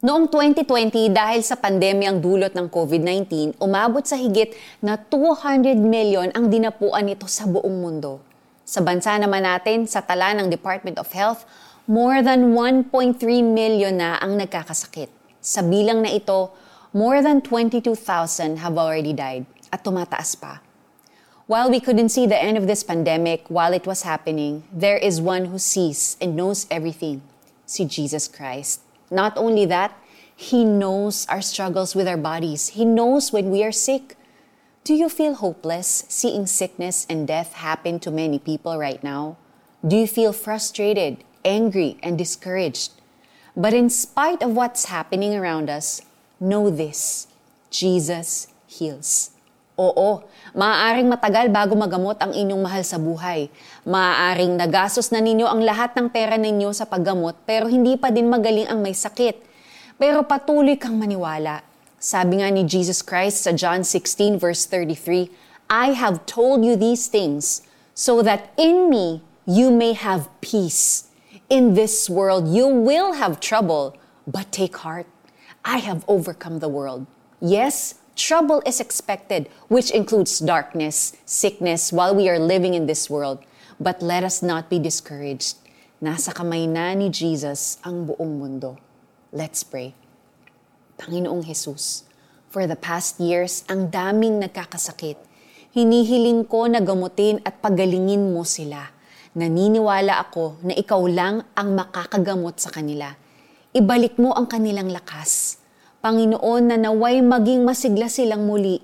Noong 2020, dahil sa pandemyang dulot ng COVID-19, umabot sa higit na 200 milyon ang dinapuan nito sa buong mundo. Sa bansa naman natin, sa tala ng Department of Health, more than 1.3 milyon na ang nagkakasakit. Sa bilang na ito, more than 22,000 have already died at tumataas pa. While we couldn't see the end of this pandemic while it was happening, there is one who sees and knows everything, si Jesus Christ. Not only that, He knows our struggles with our bodies. He knows when we are sick. Do you feel hopeless seeing sickness and death happen to many people right now? Do you feel frustrated, angry, and discouraged? But in spite of what's happening around us, know this, Jesus heals. Oo, maaaring matagal bago magamot ang inyong mahal sa buhay. Maaaring nagastos na ninyo ang lahat ng pera ninyo sa paggamot pero hindi pa din magaling ang may sakit. Pero patuloy kang maniwala. Sabi nga ni Jesus Christ sa John 16 verse 33, I have told you these things so that in me you may have peace. In this world you will have trouble, but take heart. I have overcome the world. Yes, trouble is expected, which includes darkness, sickness, while we are living in this world. But let us not be discouraged. Nasa kamay na ni Jesus ang buong mundo. Let's pray. Panginoong Jesus, for the past years, ang daming nagkakasakit. Hinihiling ko na gamutin at pagalingin mo sila. Naniniwala ako na ikaw lang ang makakagamot sa kanila. Ibalik mo ang kanilang lakas. Panginoon, na naway maging masigla silang muli.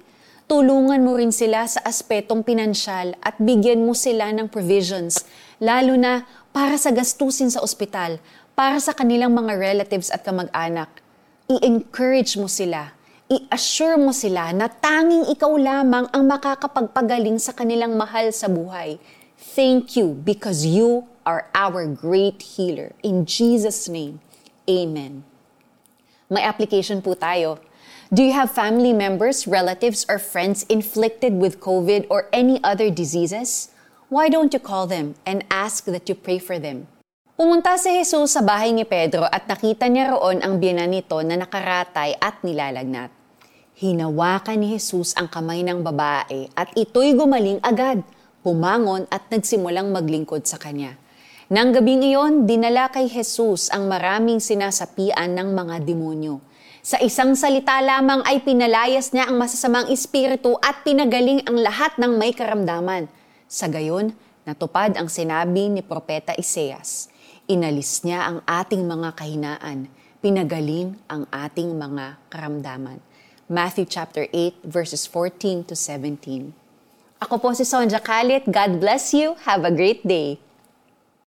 Tulungan mo rin sila sa aspetong pinansyal at bigyan mo sila ng provisions, lalo na para sa gastusin sa ospital, para sa kanilang mga relatives at kamag-anak. I-encourage mo sila, i-assure mo sila na tanging ikaw lamang ang makakapagpagaling sa kanilang mahal sa buhay. Thank you because you are our great healer. In Jesus' name, Amen. May application po tayo. Do you have family members, relatives, or friends inflicted with COVID or any other diseases? Why don't you call them and ask that you pray for them? Pumunta si Jesus sa bahay ni Pedro at nakita niya roon ang biyenan nito na nakaratay at nilalagnat. Hinawakan ni Jesus ang kamay ng babae at ito'y gumaling agad, pumangon at nagsimulang maglingkod sa kanya. Nang gabing iyon, dinala kay Jesus ang maraming sinasapian ng mga demonyo. Sa isang salita lamang ay pinalayas niya ang masasamang espiritu at pinagaling ang lahat ng may karamdaman. Sa gayon, natupad ang sinabi ni Propeta Isaias. Inalis niya ang ating mga kahinaan, pinagaling ang ating mga karamdaman. Matthew chapter 8 verses 14 to 17. Ako po si Sonja Calit. God bless you. Have a great day.